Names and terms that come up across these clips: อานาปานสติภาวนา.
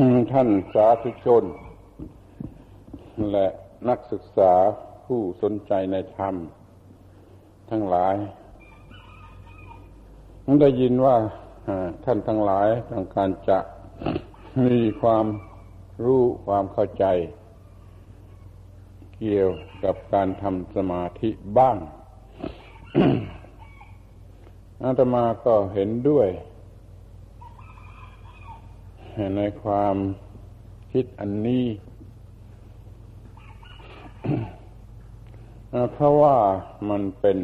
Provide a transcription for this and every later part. ท่านสาธุชนและนักศึกษาผู้สนใจในธรรมทั้งหลายได้ยินว่าท่านทั้งหลายต้องการจะมีความรู้ความเข้าใจเกี่ยวกับการทำสมาธิบ้าง อาตมาก็เห็นด้วยในความคิดอันนี้ เพราะว่ามันเป็น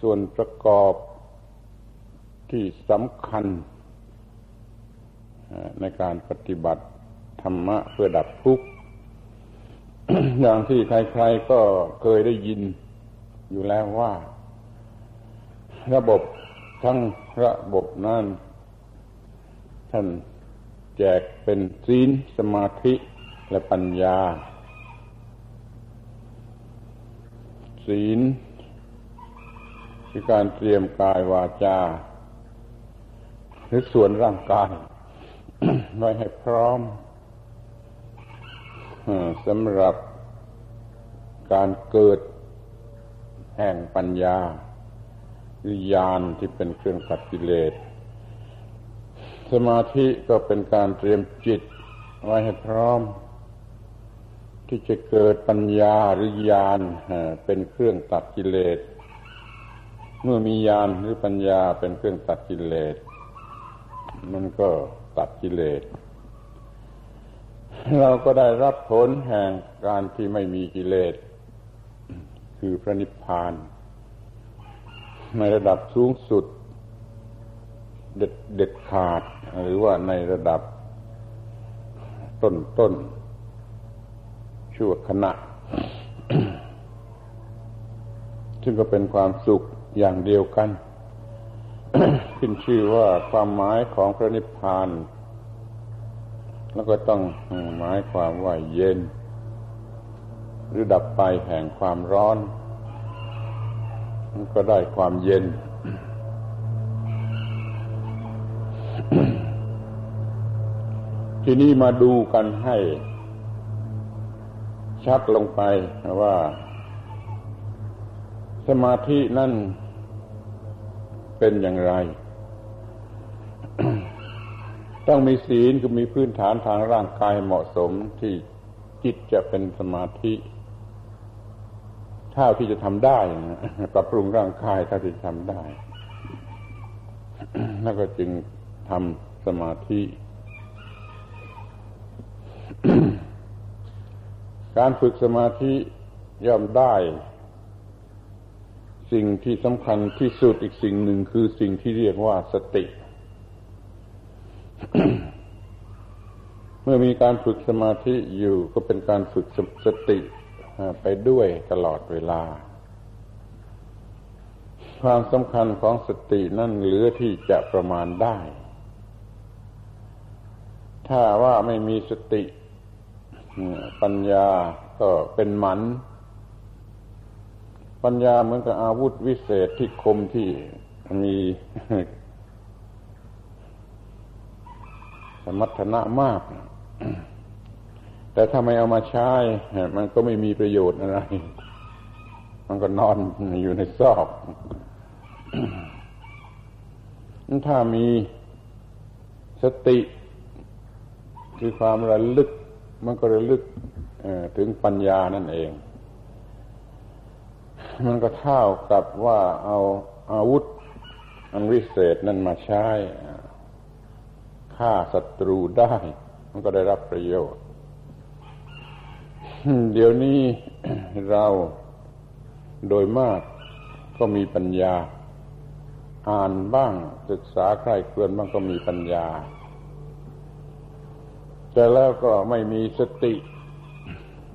ส่วนประกอบที่สำคัญในการปฏิบัติธรรมะเพื่อดับทุกข์ อย่างที่ใครๆก็เคยได้ยินอยู่แล้วว่าระบบทั้งระบบนั้นท่านแจกเป็นศีลสมาธิและปัญญาศีลคือการเตรียมกายวาจาหรือส่วนร่างกาย ไว้ให้พร้อมสำหรับการเกิดแห่งปัญญาหรือญาณที่เป็นเครื่องตัดกิเลสสมาธิก็เป็นการเตรียมจิตไว้ให้พร้อมที่จะเกิดปัญญาหรือญาณเป็นเครื่องตัดกิเลสเมื่อมีญาณหรือปัญญาเป็นเครื่องตัดกิเลสมันก็ตัดกิเลสเราก็ได้รับผลแห่งการที่ไม่มีกิเลสคือพระนิพพานในระดับสูงสุดเด็ดขาดหรือว่าในระดับต้นชั่วขณะ ซึ่งก็เป็นความสุขอย่างเดียวกัน ขึ้นชื่อว่าความหมายของพระนิพพานแล้วก็ต้องหมายความว่าเย็นหรือดับไปแห่งความร้อนก็ได้ความเย็น ทีนี้มาดูกันให้ชัดลงไปว่าสมาธินั่นเป็นอย่างไร ต้องมีศีลคือมีพื้นฐานทางร่างกายเหมาะสมที่จิตจะเป็นสมาธิเท่าที่จะทำได้นะปรับปรุงร่างกายเท่าที่ทำได้ แล้วก็จึงทำสมาธิ การฝึกสมาธิย่อมได้สิ่งที่สำคัญที่สุดอีกสิ่งหนึ่งคือสิ่งที่เรียกว่าสติ เมื่อมีการฝึกสมาธิอยู่ก็เป็นการฝึกสติไปด้วยตลอดเวลาความสำคัญของสตินั่นเหลือที่จะประมาณได้ถ้าว่าไม่มีสติปัญญาก็เป็นหมันปัญญาเหมือนกับอาวุธวิเศษที่คมที่มีสมรรถนะมากแต่ถ้าไม่เอามาใช้มันก็ไม่มีประโยชน์อะไรมันก็นอนอยู่ในซอก ถ้ามีสติคือความระลึกมันก็ระลึกถึงปัญญานั่นเองมันก็เท่ากับว่าเอาอาวุธอันวิเศษนั่นมาใช้ฆ่าศัตรูได้มันก็ได้รับประโยชน์เดี๋ยวนี้เราโดยมากก็มีปัญญาอ่านบ้างศึกษาใคร่ครวญบ้างก็มีปัญญาแต่แล้วก็ไม่มีสติ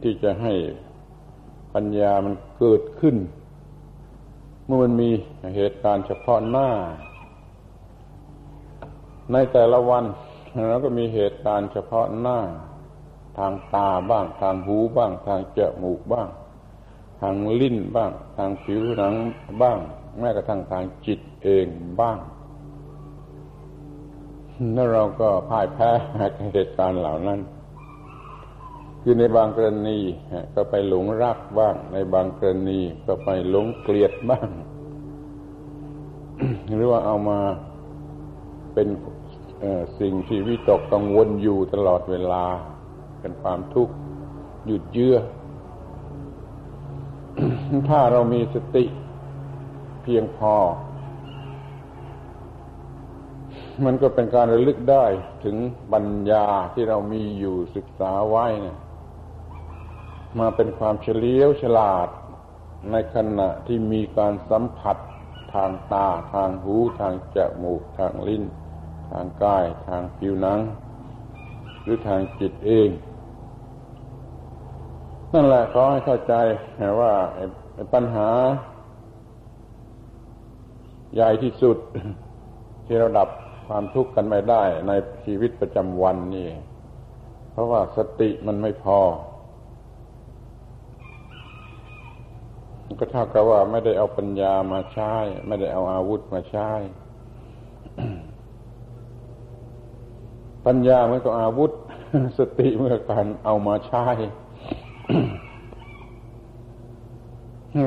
ที่จะให้ปัญญามันเกิดขึ้นเมื่อมันมีเหตุการณ์เฉพาะหน้าในแต่ละวันแล้วก็มีเหตุการณ์เฉพาะหน้าทางตาบ้างทางหูบ้างทางจมูกบ้างทางลิ้นบ้างทางผิวหนังบ้างแม้กระทั่งทางจิตเองบ้าง แล้วเราก็พ่ายแพ้เหตุการณ์เหล่านั้นคือในบางกรณีก็ไปหลงรักบ้างในบางกรณีก็ไปหลงเกลียดบ้าง หรือว่าเอามาเป็นสิ่งที่วิตกกังวลอยู่ตลอดเวลาเป็นความทุกข์หยุดเยื้อ ถ้าเรามีสติเพียงพอมันก็เป็นการระลึกได้ถึงปัญญาที่เรามีอยู่ศึกษาไว้เนี่ยมาเป็นความเฉลียวฉลาดในขณะที่มีการสัมผัสทางตาทางหูทางจมูกทางลิ้นทางกายทางผิวหนังหรือทางจิตเองนั่นแหละขอให้เข้าใจว่าปัญหาใหญ่ที่สุดที่เราดับความทุกข์กันไม่ได้ในชีวิตประจำวันนี่เพราะว่าสติมันไม่พอก็เท่ากับว่าไม่ได้เอาปัญญามาใช้ไม่ได้เอาอาวุธมาใช้ ปัญญามันก็อาวุธ สติมันก็การเอามาใช้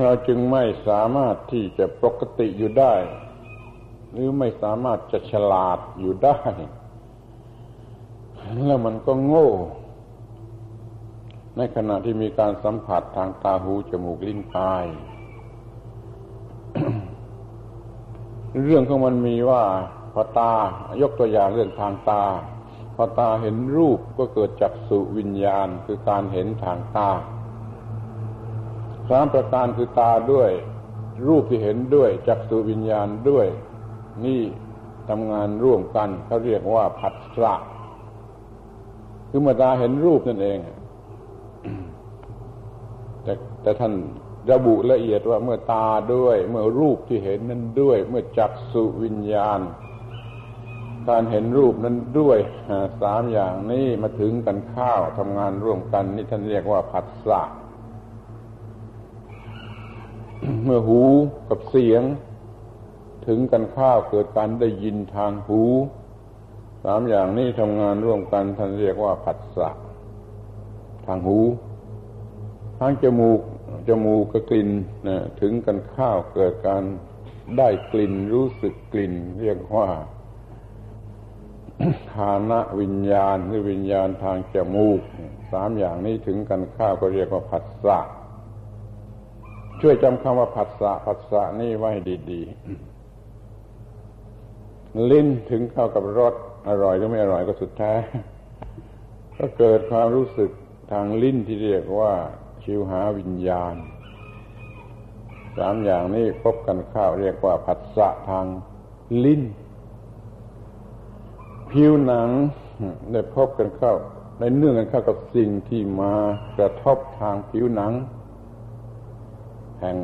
เราจึงไม่สามารถที่จะปกติอยู่ได้หรือไม่สามารถจะฉลาดอยู่ได้แล้วมันก็โง่ในขณะที่มีการสัมผัสทางตาหูจมูกลิ้นกาย เรื่องของมันมีว่าพอตายกตัวอย่างเรื่องทางตาพอตาเห็นรูปก็เกิดจักษุวิญญาณคือการเห็นทางตาสามประการคือตาด้วยรูปที่เห็นด้วยจักษุวิญญาณด้วยนี่ทำงานร่วมกันเขาเรียกว่าผัสสะคือเมื่อตาเห็นรูปนั่นเอง แต่ท่านระบุละเอียดว่าเมื่อตาด้วยเมื่อรูปที่เห็นนั้นด้วยเมื่อจักษุวิญญาณการเห็นรูปนั้นด้วยสามอย่างนี้มาถึงกันเข้าทำงานร่วมกันนี่ท่านเรียกว่าผัสสะเมื่อหูกับเสียงถึงกันข้าวเกิดการได้ยินทางหูสามอย่างนี้ทำงานร่วมกันท่านเรียกว่าผัสสะทางหูทางจมูกกับกลิ่นนะถึงกันข้าวเกิดการได้กลิ่นรู้สึกกลิ่นเรียกว่าฆานวิญญาณหรือวิญญาณทางจมูกสามอย่างนี้ถึงกันข้าวก็เรียกว่าผัสสะช่วยจำคำว่าผัสสะนี่ไว้ดีๆลิ้นถึงเข้ากับรสอร่อยหรือไม่อร่อยก็สุดแท้ก็เกิดความรู้สึกทางลิ้นที่เรียกว่าชิวหาวิญญาณสามอย่างนี้พบกันเข้าเรียกว่าผัสสะทางลิ้นผิวหนังได้พบกันเข้าในเนื่องกันเข้ากับสิ่งที่มากระทบทางผิวหนังแห่ง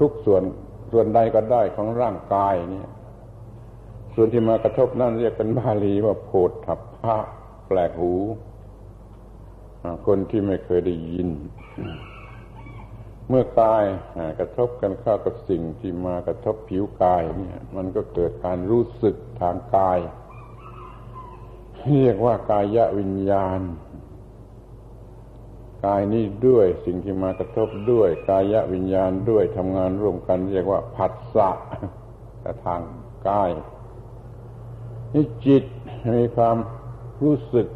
ทุกส่วนใดก็ได้ของร่างกายนี่ส่วนที่มากระทบนั่นเรียกเป็นบาลีว่าโผฏฐัพพะแปลกหูคนที่ไม่เคยได้ยินเมื่อกายกระทบกันเข้ากับสิ่งที่มากระทบผิวกายนี่มันก็เกิดการรู้สึกทางกายเรียกว่ากายวิญญาณกายนี้ด้วยสิ่งที่มากระทบด้วยกายวิญญาณด้วยทำงานร่วมกันเรียกว่าผัสสะทางกายนี่จิตมีความรู้สึก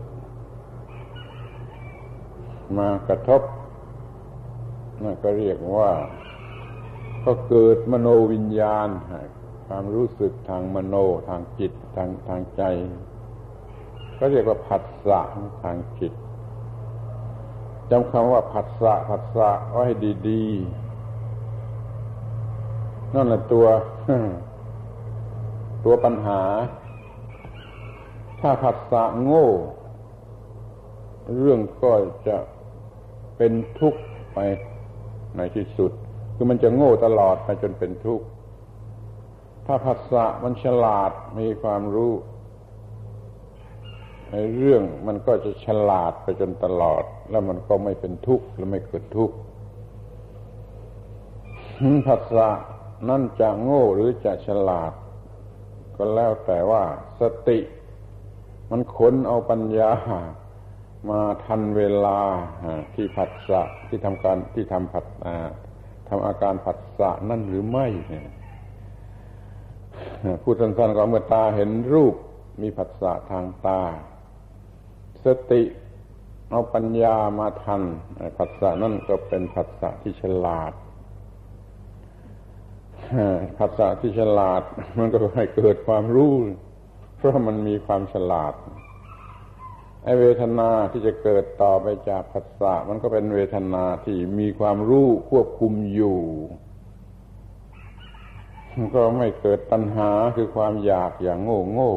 มากระทบนั่นก็เรียกว่าก็เกิดมโนวิญญาณความรู้สึกทางมโนทางจิตทางใจก็เรียกว่าผัสสะทางจิตจำคำว่าผัสสะไว้ให้ดีๆนั่นแหละตัวปัญหาถ้าผัสสะโง่เรื่องก็จะเป็นทุกข์ไปในที่สุดคือมันจะโง่ตลอดไปจนเป็นทุกข์ถ้าผัสสะมันฉลาดมีความรู้ในเรื่องมันก็จะฉลาดไปจนตลอดแล้วมันก็ไม่เป็นทุกข์และไม่เกิดทุกข์ผัสสะนั่นจะโง่หรือจะฉลาดก็แล้วแต่ว่าสติ มันขนเอาปัญญามาทันเวลาที่ผัสสะที่ทำการที่ทำอาการผัสสะนั่นหรือไม่พูดสั้นๆก็เมื่อตาเห็นรูปมีผัสสะทางตาสติเอาปัญญามาทันผัสสะนั่นก็เป็นผัสสะที่ฉลาดผัสสะที่ฉลาดมันก็ให้เกิดความรู้เพราะมันมีความฉลาดไอเวทนาที่จะเกิดต่อไปจากผัสสะมันก็เป็นเวทนาที่มีความรู้ควบคุมอยู่มันก็ไม่เกิดตัณหาคือความอยากอย่างโง่โง่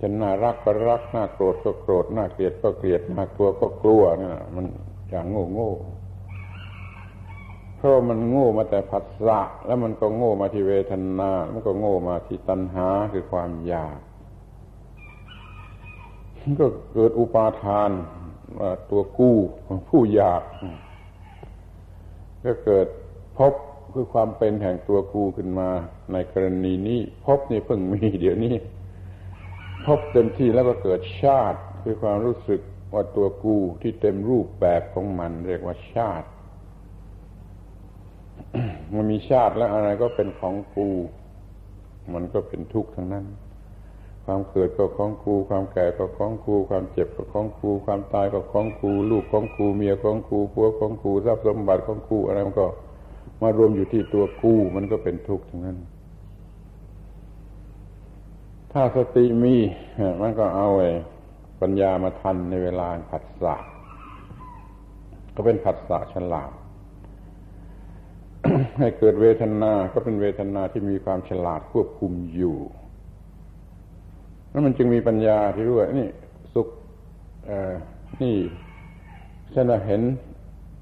จะน่ารักก็รักน่าโกรธก็โกรธน่าเกลียดก็เกลียดน่ากลัวก็กลัวนี่มันอย่างโง่โง่เพราะมันโง่มาแต่ผัสสะแล้วมันก็โง่มาที่เวทนามันก็โง่มาที่ตัณหาคือความอยากมันก็เกิดอุปาทานตัวกู้ผู้อยากก็เกิดพบคือความเป็นแห่งตัวกูขึ้นมาในกรณีนี้พบนี่เพิ่งมีเดี๋ยวนี้พบเต็มที่แล้วก็เกิดชาติคือความรู้สึกว่าตัวกูที่เต็มรูปแบบของมันเรียกว่าชาติ มันมีชาติแล้วอะไรก็เป็นของกูมันก็เป็นทุกข์ทั้งนั้นความเกิดก็ของกูความแก่ก็ของกูความเจ็บก็ของกูความตายก็ของกูลูกของกูเมียของกูผัวของกูทรัพย์สมบัติของกูอะไรมันก็มารวมอยู่ที่ตัวกูมันก็เป็นทุกข์ทั้งนั้นถ้าสติมีมันก็เอาไอ้ปัญญามาทันในเวลาผัสสะก็เป็นผัสสะฉลาด ให้เกิดเวทนาก็เป็นเวทนาที่มีความฉลาดควบคุมอยู่แล้วมันจึงมีปัญญาที่รู้ว่านี่สุขนี่ฉันเห็น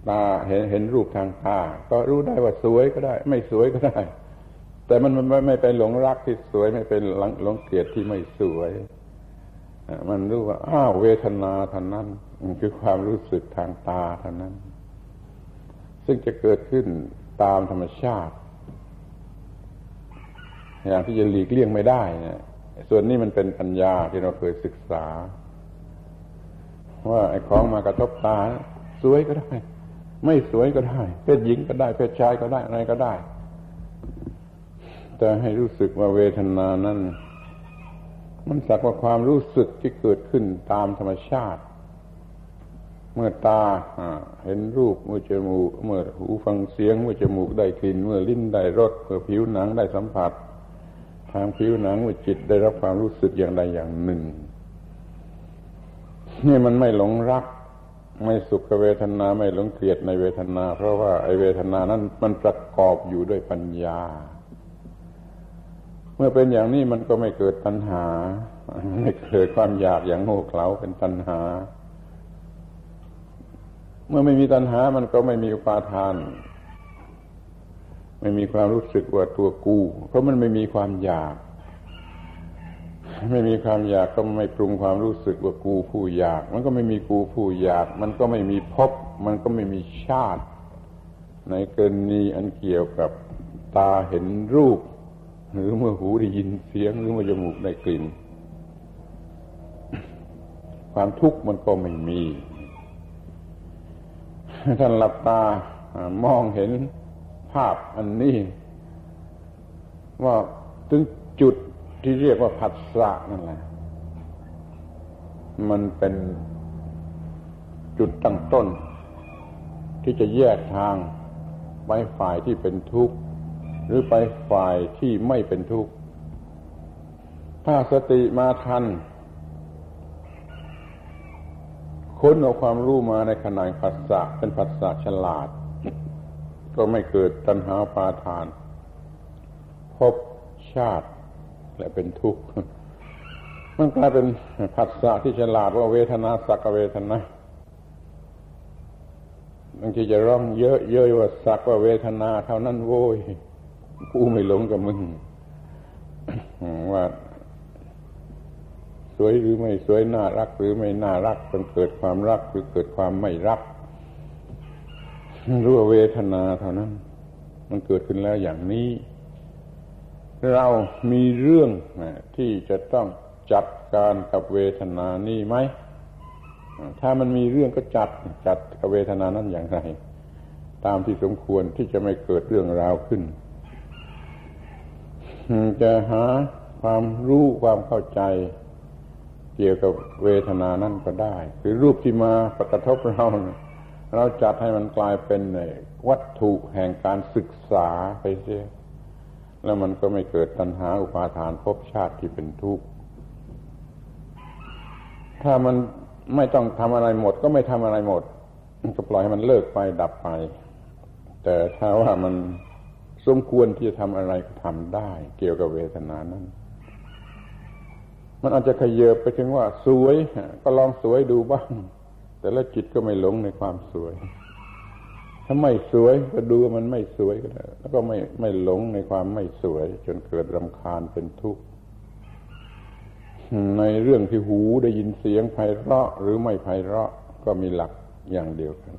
ตาเห็นรูปทางตาก็รู้ได้ว่าสวยก็ได้ไม่สวยก็ได้แต่มันไม่ไปหลงรักที่สวยไม่ไปหลงเกลียดที่ไม่สวยมันรู้ว่าอ้าวเวทนาเท่านั้นคือความรู้สึกทางตาเท่านั้นซึ่งจะเกิดขึ้นตามธรรมชาติอย่างที่จะหลีกเลี่ยงไม่ได้นะส่วนนี้มันเป็นปัญญาที่เราเคยศึกษาว่าไอ้ของมากระทบตาสวยก็ได้ไม่สวยก็ได้เพศหญิงก็ได้เพศชายก็ได้อะไรก็ได้แต่ให้รู้สึกว่าเวทนานั้นมันสักว่าความรู้สึกที่เกิดขึ้นตามธรรมชาติเมื่อตาเห็นรูปเมื่อจมูกเมื่อหูฟังเสียงเมื่อจมูกได้กลิ่นเมื่อลิ้นได้รสเมื่อผิวหนังได้สัมผัสทางผิวหนังเมื่อจิตได้รับความรู้สึกอย่างใดอย่างหนึ่งนี่มันไม่หลงรักไม่สุขเวทนาไม่หลงเกลียดในเวทนาเพราะว่าไอ้เวทนานั้นมันประกอบอยู่ด้วยปัญญาเมื่อเป็นอย่างนี้มันก็ไม่เกิดตัณหาไม่เกิดความอยากอย่างโง่เขลาเป็นตัณหาเมื่อไม่มีตัณหามันก็ไม่มีอุปาทานไม่มีความรู้สึกว่าตัวกูเพราะมันไม่มีความอยากไม่มีความอยากก็ไม่ปรุงความรู้สึกว่ากูผู้อยากมันก็ไม่มีกูผู้อยากมันก็ไม่มีภพมันก็ไม่มีชาติในกรณีอันเกี่ยวกับตาเห็นรูปหรือเมื่อหูได้ยินเสียงหรือเมื่อจมูกได้กลิ่นความทุกข์มันก็ไม่มีท่านหลับตามองเห็นภาพอันนี้ว่าถึงจุดที่เรียกว่าผัสสะนั่นแหละมันเป็นจุดตั้งต้นที่จะแยกทางไปฝ่ายที่เป็นทุกข์หรือไปฝ่ายที่ไม่เป็นทุกข์ถ้าสติมาทันค้นเอาความรู้มาในขณะผัสสะเป็นผัสสะฉลาดก็ไม่เกิดตัณหาปาทานภพชาติและเป็นทุกข์มันกลายเป็นผัสสะที่ฉลาดว่าเวทนาสักเวทนาบางทีจะร้องเยอะเย้ยว่าสักว่าเวทนาเท่านั้นโว้ยกูไม่หลงกับมึงว่าสวยหรือไม่สวยน่ารักหรือไม่น่ารักมันเกิดความรักหรือเกิดความไม่รักรู้ว่าเวทนาเท่านั้นมันเกิดขึ้นแล้วอย่างนี้เรามีเรื่องที่จะต้อง จัดการกับเวทนานี่ไหมถ้ามันมีเรื่องก็จัดกับเวทนานั้นอย่างไรตามที่สมควรที่จะไม่เกิดเรื่องราวขึ้นจะหาความรู้ความเข้าใจเกี่ยวกับเวทนานั่นก็ได้คือรูปที่มากระทบเราจัดให้มันกลายเป็นวัตถุแห่งการศึกษาไปเสียแล้วมันก็ไม่เกิดตัณหาอุปาทานภพชาติที่เป็นทุกข์ถ้ามันไม่ต้องทำอะไรหมดก็ไม่ทำอะไรหมดก็ปล่อยให้มันเลิกไปดับไปแต่ถ้าว่ามันสมควรที่จะทำอะไรก็ทำได้เกี่ยวกับเวทนานั้นมันอาจจะขยเยบไปถึงว่าสวยก็ลองสวยดูบ้างแต่แล้วจิตก็ไม่หลงในความสวยถ้าไม่สวยก็ดูว่ามันไม่สวยก็ได้แล้วก็ไม่หลงในความไม่สวยจนเกิดรำคาญเป็นทุกข์ในเรื่องที่หูได้ยินเสียงไพเราะหรือไม่ไพเราะก็มีหลักอย่างเดียวกัน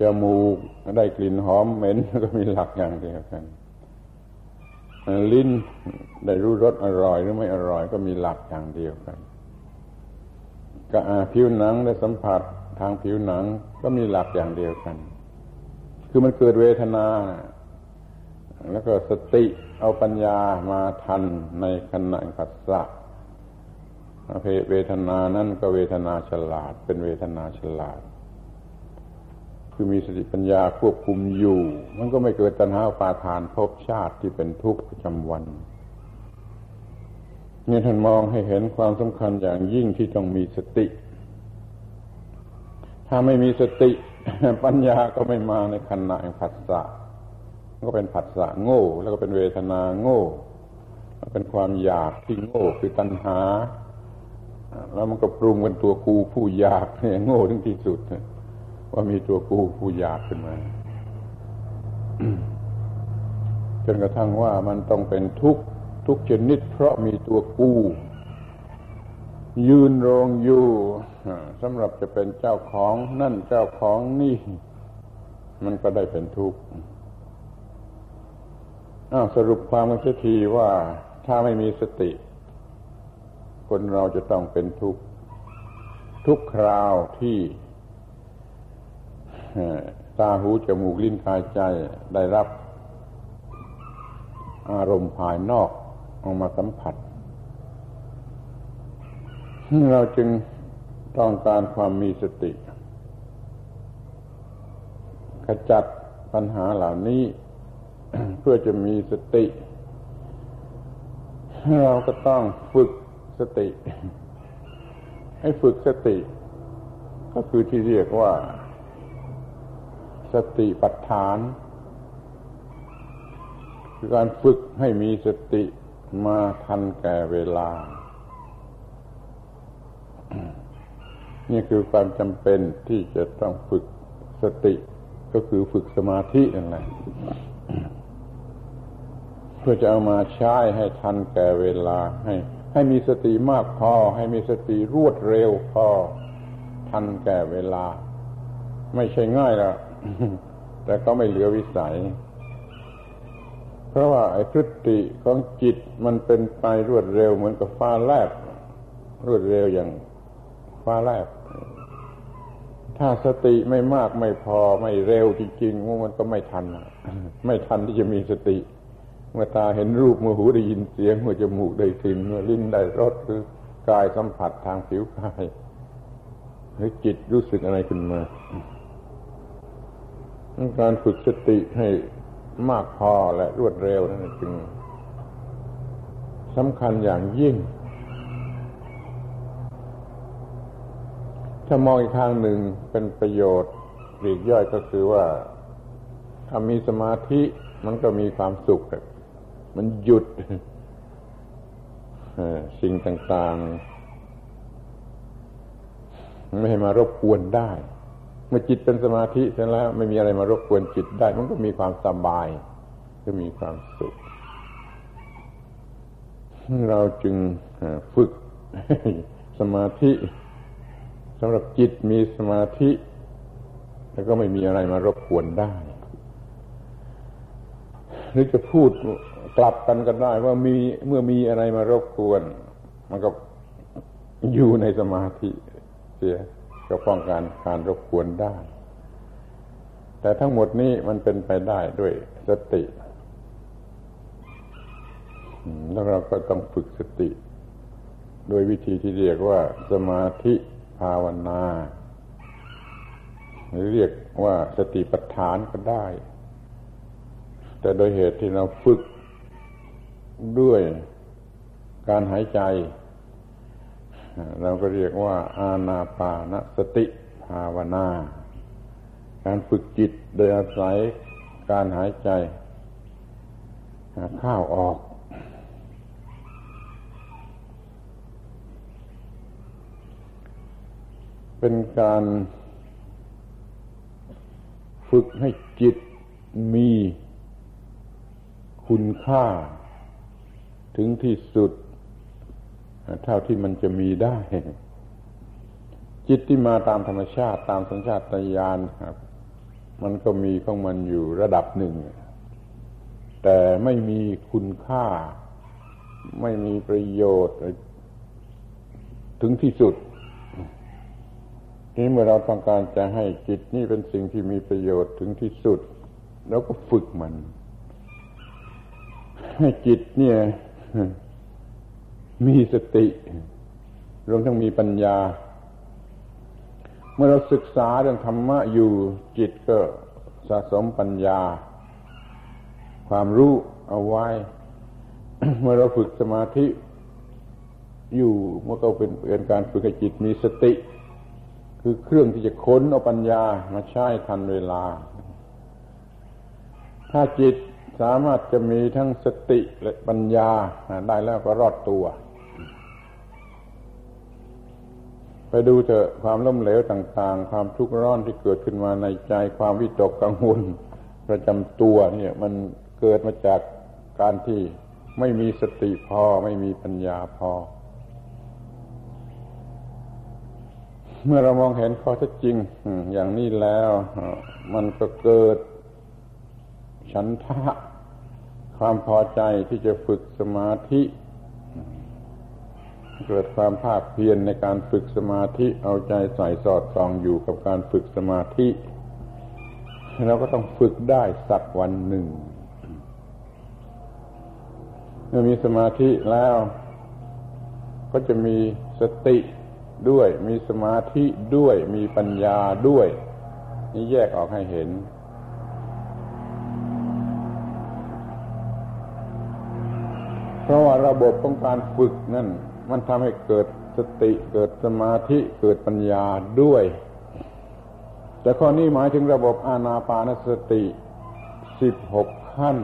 จมูกได้กลิ่นหอมเหม็นก็มีหลักอย่างเดียวกันลิ้นได้รู้รสอร่อยหรือไม่อร่อยก็มีหลักอย่างเดียวกันก็ผิวหนังได้สัมผัสทางผิวหนังก็มีหลักอย่างเดียวกันคือมันเกิดเวทนาแล้วก็สติเอาปัญญามาทันในขณะผัสสะเวทนานั้นก็เวทนาฉลาดเป็นเวทนาฉลาดคือมีสติปัญญาควบคุมอยู่มันก็ไม่เกิดตัณหาอุปาทานภพชาติที่เป็นทุกข์ประจำวันนี่ท่านมองให้เห็นความสำคัญอย่างยิ่งที่ต้องมีสติถ้าไม่มีสติปัญญาก็ไม่มาในขณะแห่งผัสสะก็เป็นผัสสะโง่แล้วก็เป็นเวทนาโง่เป็นความอยากที่โง่คือตัณหาแล้วมันก็ปรุงเป็นตัวกูผู้อยากเนี่ยโง่ถึงที่สุดว่ามีตัวกูผู้อยากขึ้นมา จนกระทั่งว่ามันต้องเป็นทุกชนิดเพราะมีตัวกูยืนรองอยู่สำหรับจะเป็นเจ้าของนั่นเจ้าของนี่มันก็ได้เป็นทุกข์สรุปความกันสักทีว่าถ้าไม่มีสติคนเราจะต้องเป็นทุกข์ทุกคราวที่ตาหูจมูกลิ้นกายใจได้รับอารมณ์ภายนอกออกมาสัมผัสเราจึงต้องการความมีสติขจัดปัญหาเหล่านี้ เพื่อจะมีสติเราก็ต้องฝึกสติให้ฝึกสติก็คือที่เรียกว่าสติปัฏฐานคือการฝึกให้มีสติมาทันแก่เวลานี่คือความจำเป็นที่จะต้องฝึกสติก็คือฝึกสมาธินั่นแหละเพื่อจะเอามาใช้ให้ทันแก่เวลาให้มีสติมากพอให้มีสติรวดเร็วพอทันแก่เวลาไม่ใช่ง่ายหรอกแต่ก็ไม่เหลือวิสัยเพราะว่าไอ้พฤติของจิตมันเป็นไปรวดเร็วเหมือนกับฟ้าแลบรวดเร็วอย่างฟ้าแลบถ้าสติไม่มากไม่พอไม่เร็วจริงๆมันก็ไม่ทันที่จะมีสติเมื่อตาเห็นรูปเมื่อหูได้ยินเสียงเมื่อจมูกได้กลิ่นเมื่อลิ้นได้รสหรือกายสัมผัสทางผิวกายหรือจิตรู้สึกอะไรขึ้นมาการฝึกสติให้มากพอและรวดเร็วนั่นจึงสำคัญอย่างยิ่งถ้ามองอีกทางหนึ่งเป็นประโยชน์ปลีกย่อยก็คือว่าถ้ามีสมาธิมันก็มีความสุขมันหยุดสิ่งต่างๆไม่ให้มารบกวนได้เมื่อจิตเป็นสมาธิเสร็จแล้วไม่มีอะไรมารบกวนจิตได้มันก็มีความสบายก็มีความสุขเราจึงฝึกสมาธิสำหรับจิตมีสมาธิแล้วก็ไม่มีอะไรมารบกวนได้หรือจะพูดกลับกันก็ได้ว่าเมื่อมีอะไรมารบกวน มันก็อยู่ในสมาธิเสียก็ป้องกันการรบกวนได้แต่ทั้งหมดนี้มันเป็นไปได้ด้วยสติแล้วเราก็ต้องฝึกสติโดยวิธีที่เรียกว่าสมาธิภาวนาหรือเรียกว่าสติปัฏฐานก็ได้แต่โดยเหตุที่เราฝึกด้วยการหายใจเราก็เรียกว่าอานาปานสติภาวนาการฝึกจิตโดยอาศัยการหายใจเข้าออกเป็นการฝึกให้จิตมีคุณค่าถึงที่สุดเท่าที่มันจะมีได้จิตที่มาตามธรรมชาติตามสัญชาตญาณครับมันก็มีของมันอยู่ระดับหนึ่งแต่ไม่มีคุณค่าไม่มีประโยชน์ถึงที่สุดนี้เมื่อเราต้องการจะให้จิตนี่เป็นสิ่งที่มีประโยชน์ถึงที่สุดแล้วก็ฝึกมันให้จิตเนี่ยมีสติรวมทั้งมีปัญญาเมื่อเราศึกษาเรื่องธรรมะอยู่จิตก็สะสมปัญญาความรู้เอาไว้ เมื่อเราฝึกสมาธิอยู่มันก็เป็นการฝึกให้จิตมีสติคือเครื่องที่จะค้นเอาปัญญามาใช้ทันเวลาถ้าจิตสามารถจะมีทั้งสติและปัญญาได้แล้วก็รอดตัวไปดูเถอะความล้มเหลวต่างๆความทุกข์ร้อนที่เกิดขึ้นมาในใจความวิตกกังวลประจำตัวเนี่ยมันเกิดมาจากการที่ไม่มีสติพอไม่มีปัญญาพอเมื่อเรามองเห็นข้อเท็จจริงอย่างนี้แล้วมันก็เกิดฉันทะความพอใจที่จะฝึกสมาธิเกิดความภาคเพียรในการฝึกสมาธิเอาใจใส่สอดส่องอยู่กับการฝึกสมาธิเราก็ต้องฝึกได้สักวันหนึ่งเมื่อมีสมาธิแล้วก็จะมีสติด้วยมีสมาธิด้วยมีปัญญาด้วยนี่แยกออกให้เห็นเพราะว่าระบบของการฝึกนั่นมันทำให้เกิดสติเกิดสมาธิเกิดปัญญาด้วยแต่ข้อนี้หมายถึงระบบอานาปานสติ16ขั้น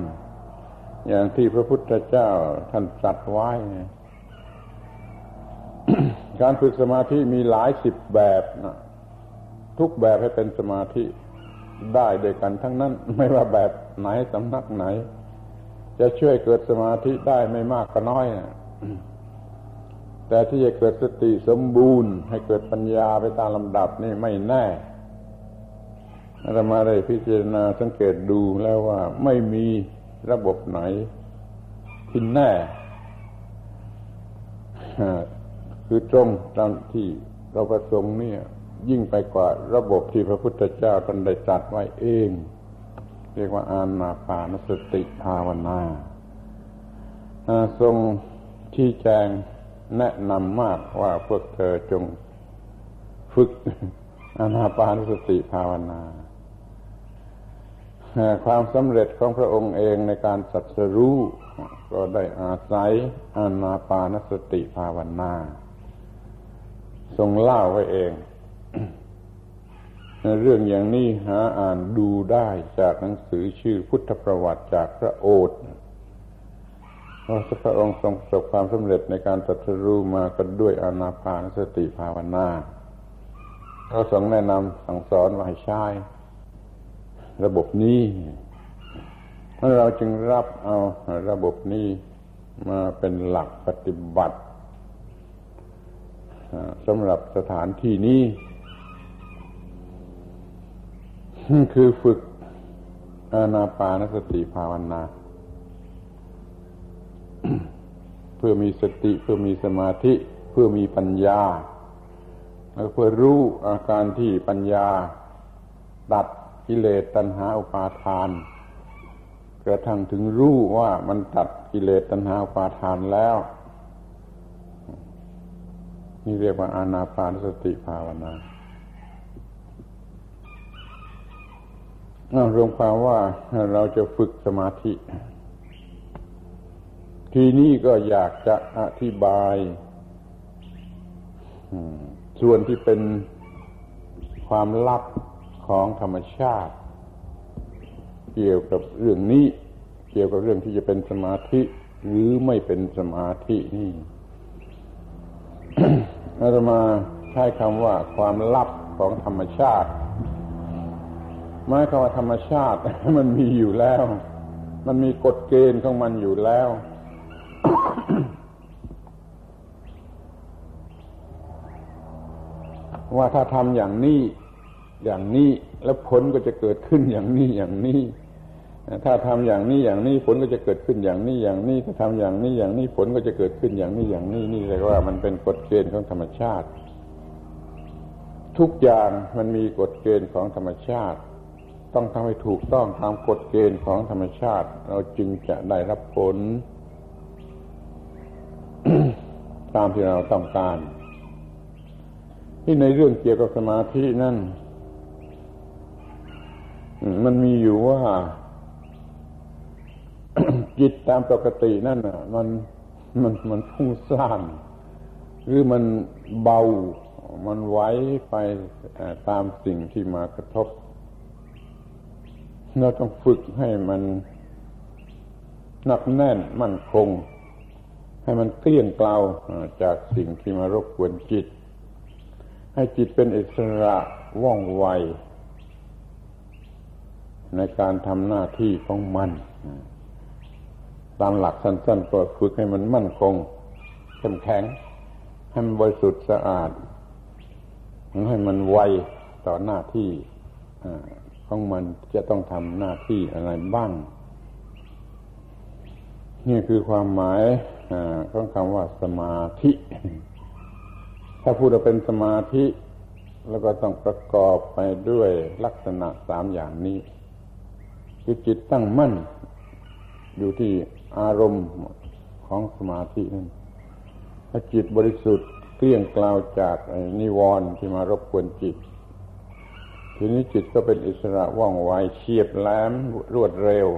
อย่างที่พระพุทธเจ้าท่านตรัสไว้การฝึกสมาธิมีหลายสิบแบบนะทุกแบบให้เป็นสมาธิได้โดยกันทั้งนั้นไม่ว่าแบบไหนสำนักไหนจะช่วยเกิดสมาธิได้ไม่มากก็น้อยนะแต่ที่จะเกิดสติสมบูรณ์ให้เกิดปัญญาไปตามลำดับนี่ไม่แน่เรามาได้พิจารณาสังเกตดูแล้วว่าไม่มีระบบไหนที่แน่คือตรงตามที่เราประสงค์เนี่ยยิ่งไปกว่าระบบที่พระพุทธเจ้าท่านได้ตรัสไว้เองเรียกว่าอานาปานสติภาวนาทรงชี้แจงแนะนำมากว่าพวกเธอจงฝึกอานาปานสติภาวนาความสำเร็จของพระองค์เองในการตรัสรู้ก็ได้อาศัยอานาปานสติภาวนาทรงเล่าไว้เอง เรื่องอย่างนี้หาอ่านดูได้จากหนังสือชื่อพุทธประวัติจากพระโอษฐ์พระองค์ทรงประสบความสำเร็จในการตรัสรู้มาก็ด้วยอานาปานสติภาวนาเราทรงแนะนำสั่งสอนว่าให้ใช้ระบบนี้เราจึงรับเอาระบบนี้มาเป็นหลักปฏิบัติสำหรับสถานที่นี้คือฝึกอานาปานสติภาวนา พ พื่อมีสติเพื่อมีสมาธิเพื่อมีปัญญาแล้วเพื่อรู้อาการที่ปัญญาดับกิเลสตัณหาอุปาทานกระทั่งถึงรู้ว่ามันตัดกิเลสตัณหาอุปาทานแล้วนี่เรียกว่าอานาปานสติภาวนารวมความว่าเราจะฝึกสมาธิทีนี้ก็อยากจะอธิบายส่วนที่เป็นความลับของธรรมชาติเกี่ยวกับเรื่องนี้เกี่ยวกับเรื่องที่จะเป็นสมาธิหรือไม่เป็นสมาธินี่ อาตมาใช้คำว่าความลับของธรรมชาติหมายความว่าธรรมชาติมันมีอยู่แล้วมันมีกฎเกณฑ์ของมันอยู่แล้ว ว่าถ้าทำอย่างนี้อย่างนี้แล้วผลก็จะเกิดขึ้นอย่างนี้อย่างนี้ถ้าทำอย่างนี้อย่างนี้ผลก็จะเกิดขึ้นอย่างนี้อย่างนี้ถ้าทำอย่างนี้อย่างนี้ผลก็จะเกิดขึ้นอย่างนี้อย่างนี้นี่เรียกว่ามันเป็นกฎเกณฑ์ของธรรมชาติทุกอย่างมันมีกฎเกณฑ์ของธรรมชาติต้องทำให้ถูกต้องตามกฎเกณฑ์ของธรรมชาติเราจึงจะได้รับผล ตามที่เราต้องการที่ในเรื่องเกี่ยวกับสมาธินั่นมันมีอยู่ว่า จิตตามปกตินั่นน่ะมันฟุ้งซ่านหรือมันเบามันไหวไปตามสิ่งที่มากระทบเราต้องฝึกให้มันหนักแน่นมั่นคงให้มันเกลี้ยเกลาจากสิ่งที่มารบกวนจิตให้จิตเป็นอิสระว่องไวในการทำหน้าที่ของมันตามหลักสั้นๆก็ฝึกให้มันมั่นคงเข้มแข็งให้มันบริสุทธิ์สะอาดให้มันไวต่อหน้าที่ของมันจะต้องทำหน้าที่อะไรบ้างนี่คือความหมายของคำว่าสมาธิถ้าพูดว่าเป็นสมาธิแล้วก็ต้องประกอบไปด้วยลักษณะสามอย่างนี้คือจิตตั้งมั่นอยู่ที่อารมณ์ของสมาธินั่นถ้าจิตบริสุทธิ์เกลี้ยเกลาจากนิวรณ์ที่มารบกวนจิตทีนี้จิตก็เป็นอิสระว่องไวเฉียบแหลมรวดเร็ว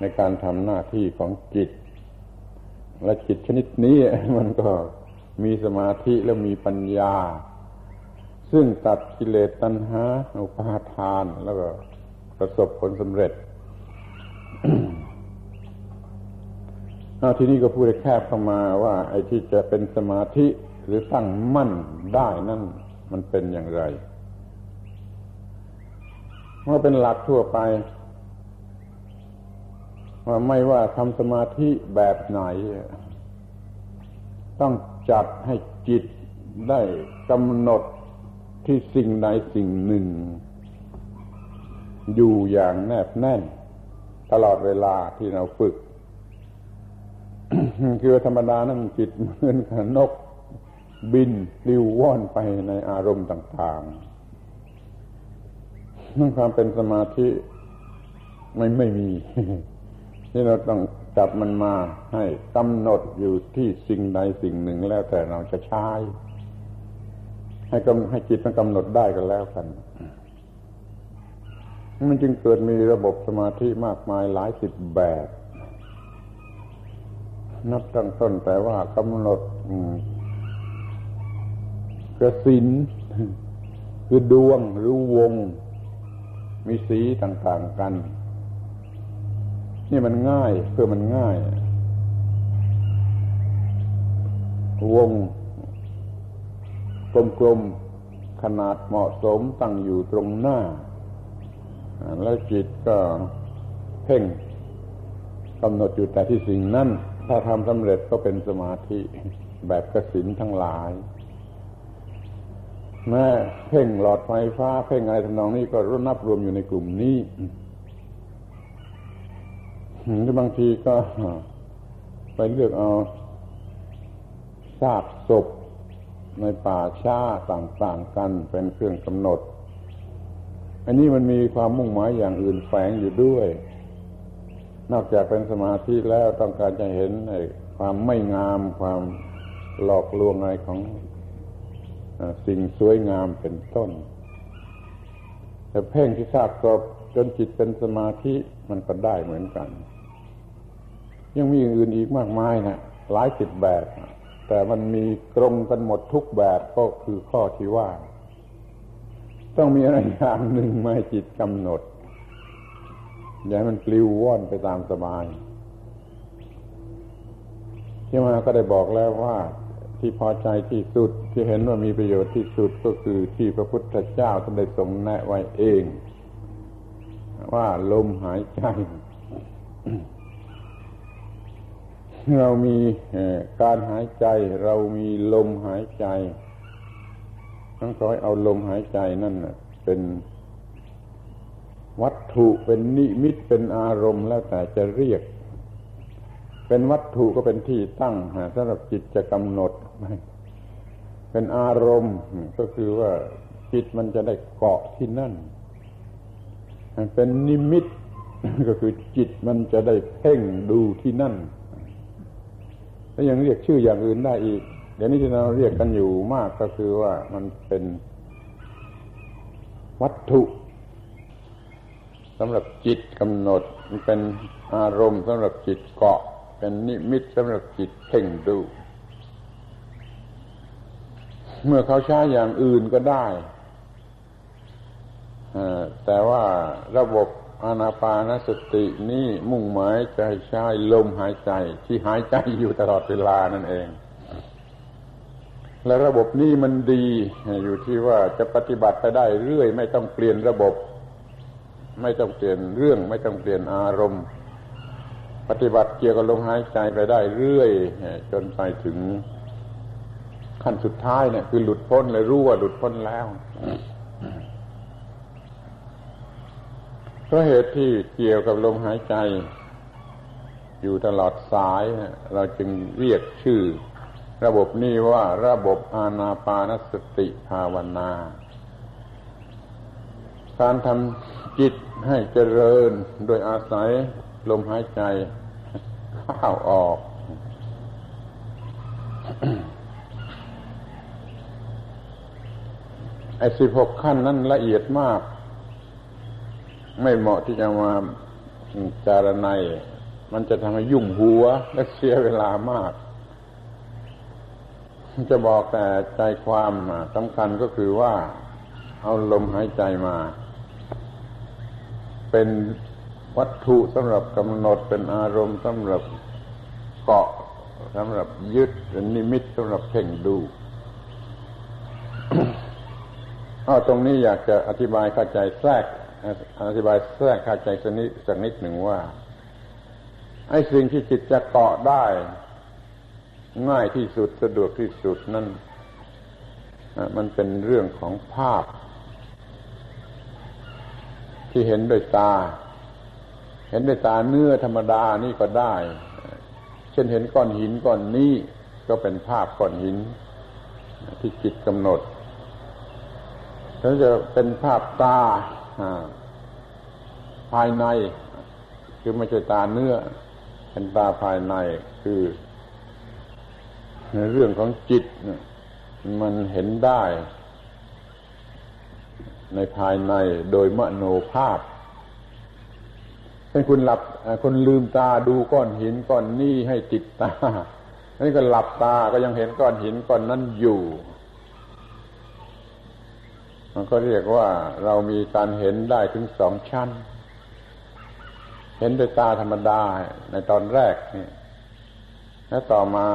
ในการทำหน้าที่ของจิตและจิตชนิดนี้มันก็มีสมาธิและมีปัญญาซึ่งตัดกิเลสตัณหาอุปาทานแล้วก็ประสบผลสำเร็จ ทีนี้ก็พูดแคบเข้ามาว่าไอ้ที่จะเป็นสมาธิหรือตั้งมั่นได้นั่นมันเป็นอย่างไรเมื่อเป็นหลักทั่วไปว่าไม่ว่าทำสมาธิแบบไหนต้องจัดให้จิตได้กำหนดที่สิ่งใดสิ่งหนึ่งอยู่อย่างแนบแน่นตลอดเวลาที่เราฝึก คือธรรมดานั่นจิตเหมือนกับนกบินปลิวว่อนไปในอารมณ์ต่างๆนั่นความเป็นสมาธิไม่มีที่เราต้องจับมันมาให้กำหนดอยู่ที่สิ่งใดสิ่งหนึ่งแล้วแต่เราจะใช้ให้จิตมันกำหนดได้กันแล้วกันมันจึงเกิดมีระบบสมาธิมากมายหลายสิบแบบนับตั้งต้นแต่ว่ากำหนดกระสินคือดวงหรือวงมีสีต่างๆกันนี่มันง่ายเพื่อมันง่ายวงกลมๆขนาดเหมาะสมตั้งอยู่ตรงหน้าแล้วจิตก็เพ่งกำหนดอยู่แต่ที่สิ่งนั้นถ้าทำสำเร็จก็เป็นสมาธิแบบกสิณทั้งหลายแม้เพ่งหลอดไฟฟ้าเพ่งอะไรทำนองนี้ก็นับรวมอยู่ในกลุ่มนี้หรือบางทีก็ไปเลือกเอา ซากศพในป่าช้าต่างๆกันเป็นเครื่องกำหนดอันนี้มันมีความมุ่งหมายอย่างอื่นแฝงอยู่ด้วยนอกจากเป็นสมาธิแล้วต้องการจะเห็นความไม่งามความหลอกลวงอะไรของสิ่งสวยงามเป็นต้นแต่เพ่งที่ซากศพจนจิตเป็นสมาธิมันก็ได้เหมือนกันยังมีอย่างอื่นอีกมากมายนะหลายสิบแบบแต่มันมีตรงกันหมดทุกแบบก็คือข้อที่ว่าต้องมีอะไรอย่างหนึ่งมาให้จิตกำหนดอย่าให้มันปลิวว่อนไปตามสบายที่มาก็ได้บอกแล้วว่าที่พอใจที่สุดที่เห็นว่ามีประโยชน์ที่สุดก็คือที่พระพุทธเจ้าท่านได้ทรงแนะไว้เองว่าลมหายใจ เรามีการหายใจเรามีลมหายใจต้องคอยเอาลมหายใจนั่นเป็นวัตถุเป็นนิมิตเป็นอารมณ์แล้วแต่จะเรียกเป็นวัตถุก็เป็นที่ตั้งสำหรับจิตจะกำหนดเป็นอารมณ์ก็คือว่าจิตมันจะได้เกาะที่นั่นเป็นนิมิตก็คือจิตมันจะได้เพ่งดูที่นั่นแล้วยังเรียกชื่ออย่างอื่นได้อีกเดี๋ยวนี้ที่เราเรียกกันอยู่มากก็คือว่ามันเป็นวัตถุสำหรับจิตกำหนดมันเป็นอารมณ์สำหรับจิตเกาะเป็นนิมิตสำหรับจิตเพ่งดูเมื่อเขาใช้อย่างอื่นก็ได้แต่ว่าระบบอานาปานสตินี่มุ่งหมายจะให้ใช้ลมหายใจที่หายใจอยู่ตลอดเวลานั่นเองและระบบนี้มันดีอยู่ที่ว่าจะปฏิบัติไปได้เรื่อยไม่ต้องเปลี่ยนระบบไม่ต้องเปลี่ยนเรื่องไม่ต้องเปลี่ยนอารมณ์ปฏิบัติเกี่ยวกับลมหายใจไปได้เรื่อยจนไปถึงขั้นสุดท้ายเนี่ยคือหลุดพ้นเลยรู้ว่าหลุดพ้นแล้วเพราะเหตุที่เกี่ยวกับลมหายใจอยู่ตลอดสายเราจึงเรียกชื่อระบบนี้ว่าระบบอานาปานสติภาวนาการทำจิตให้เจริญโดยอาศัยลมหายใจเข้าออก ไอ้16ขั้นนั้นละเอียดมากไม่เหมาะที่จะมาจารณัยมันจะทำให้ยุ่งหัวและเสียเวลามากจะบอกแต่ใจความสำคัญก็คือว่าเอาลมหายใจมาเป็นวัตถุสำหรับกำหนดเป็นอารมณ์สำหรับเกาะสำหรับยึดเป็นนิมิตสำหรับเพ่งดู ตรงนี้อยากจะอธิบายเข้าใจแทรกเข้าใจสักนิดหนึ่งว่าไอ้สิ่งที่จิตจะเกาะได้ง่ายที่สุดสะดวกที่สุดนั่นมันเป็นเรื่องของภาพที่เห็นด้วยตาเห็นด้วยตาเนื้อธรรมดานี่ก็ได้เช่นเห็นก้อนหินก้อนนี้ก็เป็นภาพก้อนหินที่จิตกำหนดแล้วจะเป็นภาพตาภายในคือไม่ใช่ตาเนื้อเป็นตาภายในคือในเรื่องของจิตมันเห็นได้ในภายในโดยมโนภาพเช่นคุณหลับคุณลืมตาดูก้อนหินก้อนนี้ให้ติดตานี่ก็หลับตาก็ยังเห็นก้อนหินก้อนนั้นอยู่มันก็เรียกว่าเรามีการเห็นได้ถึงสองชั้นเห็นด้วยตาธรรมดาในตอนแรกนี่และต่อมา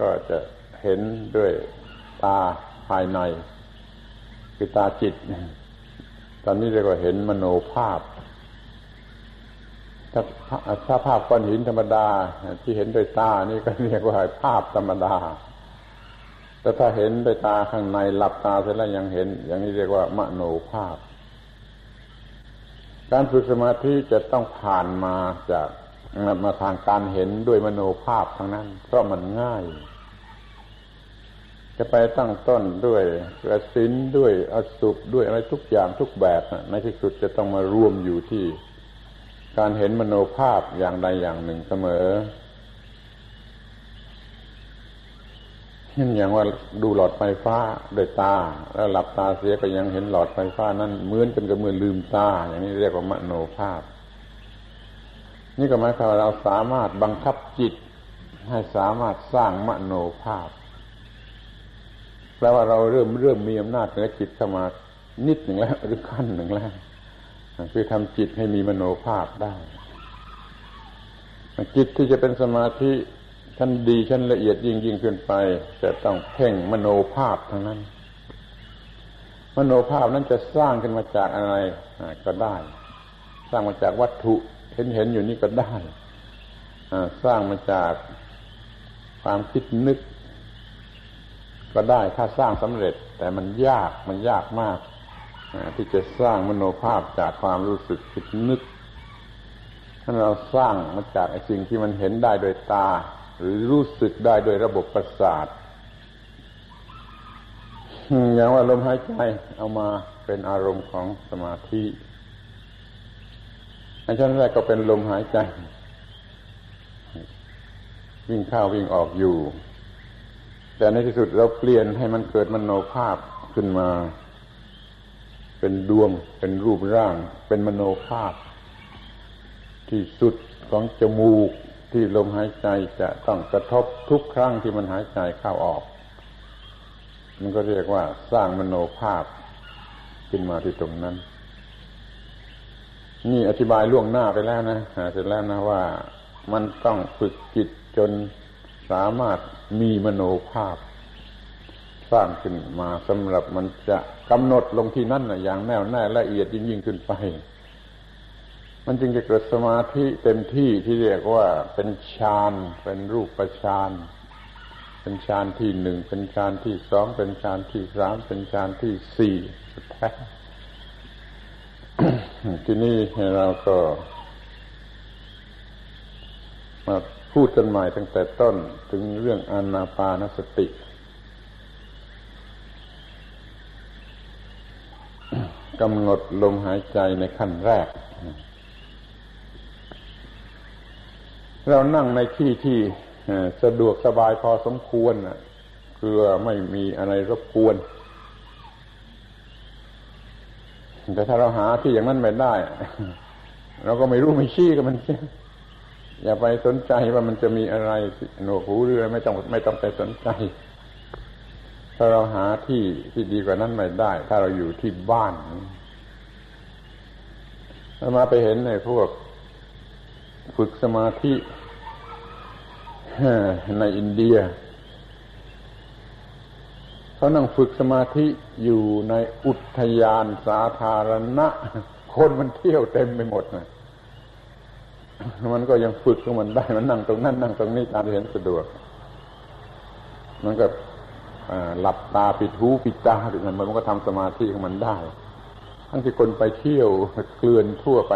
ก็จะเห็นด้วยตาภายในคือตาจิตตอนนี้เราก็เห็นมโนภาพถ้าภาพก้อนหินธรรมดาที่เห็นด้วยตานี่ก็เรียกว่าภาพธรรมดาแต่ถ้าเห็นด้วยตาข้างในหลับตาเสร็จแล้วยังเห็นอย่างนี้เรียกว่ามโนภาพการฝึกสมาธิจะต้องผ่านมาจากมาทางการเห็นด้วยมโนภาพทั้งนั้นเพราะมันง่าย จะไปตั้งต้นด้วยกระสินด้วยอสุปด้วยอะไรทุกอย่างทุกแบบในที่สุดจะต้องมารวมอยู่ที่การเห็นมโนภาพอย่างใดอย่างหนึ่งเสมอเช่นอย่างว่าดูหลอดไฟฟ้าด้วยตาแล้วหลับตาเสียก็ยังเห็นหลอดไฟฟ้านั่นเหมือนกันกับเมื่อลืมตาอย่างนี้เรียกว่ามโนภาพนี่ก็หมายความว่าเราสามารถบังคับจิตให้สามารถสร้างมโนภาพแปลว่าเราเริ่มมีอำนาจเหนือจิตเข้ามานิดหนึ่งแล้วหรือขั้นหนึ่งแล้วคือทำจิตให้มีมโนภาพได้จิตที่จะเป็นสมาธิชั้นดีชั้นละเอียดยิ่งขึ้นไปจะต้องเพ่งมโนภาพทั้งนั้นมโนภาพนั้นจะสร้างขึ้นมาจากอะไรก็ได้สร้างมาจากวัตถุเห็นอยู่นี่ก็ได้สร้างมาจากความคิดนึกก็ได้ถ้าสร้างสำเร็จแต่มันยากมากที่จะสร้างมโนภาพจากความรู้สึกคิดนึกถ้าเราสร้างมาจากไอ้สิ่งที่มันเห็นได้โดยตาหรือรู้สึกได้โดยระบบประสาทอย่างว่าลมหายใจเอามาเป็นอารมณ์ของสมาธิในชั้นแรกก็เป็นลมหายใจวิ่งเข้าวิ่งออกอยู่แต่ในที่สุดเราเปลี่ยนให้มันเกิดมโนภาพขึ้นมาเป็นดวงเป็นรูปร่างเป็นมโนภาพที่สุดของจมูกที่ลมหายใจจะต้องกระทบทุกครั้งที่มันหายใจเข้าออกมันก็เรียกว่าสร้างมโนภาพขึ้นมาที่ตรงนั้นนี่อธิบายล่วงหน้าไปแล้วนะเสร็จแล้วนะว่ามันต้องฝึกจิตจนสามารถมีมโนภาพสร้างขึ้นมาสำหรับมันจะกำหนดลงที่นั่นนะอย่างแน่วแน่ละเอียดยิ่งขึ้นไปมันจึงจะเกิดสมาธิเต็มที่ที่เรียกว่าเป็นฌานเป็นรูปฌานเป็นฌานที่หนึ่งเป็นฌานที่สองเป็นฌานที่สามเป็นฌานที่สี่สุดท้าย ที่นี่เราก็มาพูดกันใหม่ตั้งแต่ต้นถึงเรื่องอานาปานสติกำหนดลมหายใจในขั้นแรกเรานั่งในที่ที่สะดวกสบายพอสมควรคือไม่มีอะไรรบกวนแต่ถ้าเราหาที่อย่างนั้นไม่ได้เราก็ไม่รู้ไม่ชี้กับมันอย่าไปสนใจว่ามันจะมีอะไรหนวกหูหรือไม่ต้องไปสนใจถ้าเราหาที่ที่ดีกว่านั้นไม่ได้ถ้าเราอยู่ที่บ้านเรามาไปเห็นในพวกฝึกสมาธิในอินเดียเขานั่งฝึกสมาธิอยู่ในอุทยานสาธารณะคนมันเที่ยวเต็มไปหมดนะมันก็ยังฝึกของมันได้มันนั่งตรงนั้นนั่งตรงนี้ตามเห็นสะดวกมันก็หลับตาปิดหูปิดตาหรืออะไรมันก็ทำสมาธิของมันได้ทั้งที่คนไปเที่ยวเกลื่อนทั่วไป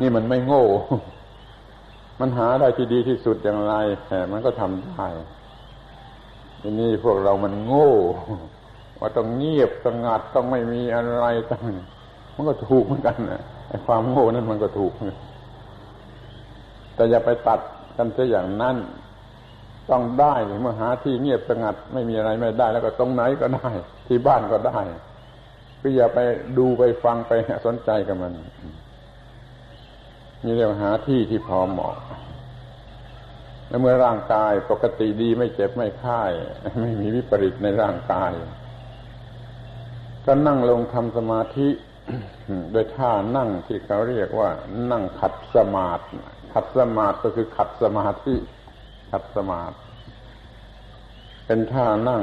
นี่มันไม่โง่มันหาได้ที่ดีที่สุดอย่างไรแต่มันก็ทำได้ทีนี้พวกเรามันโง่ว่าต้องเงียบสงัดต้องไม่มีอะไรต้องมันก็ถูกเหมือนกันนะไอ้ความโง่นั่นมันก็ถูกแต่อย่าไปตัดกันซะอย่างนั้นต้องได้เมื่อหาที่เงียบสงัดไม่มีอะไรไม่ได้แล้วก็ตรงไหนก็ได้ที่บ้านก็ได้ก็อย่าไปดูไปฟังไปสนใจกับมันนี่เรียกหาที่ที่พอเหมาะแล้วเมื่อร่างกายปกติดีไม่เจ็บไม่ไข้ไม่มีวิปริตในร่างกายก็นั่งลงทำสมาธิ โดยท่านั่งที่เขาเรียกว่านั่งขัดสมาธิขัดสมาธิก็คือขัดสมาธิขัดสมาธิเป็นท่านั่ง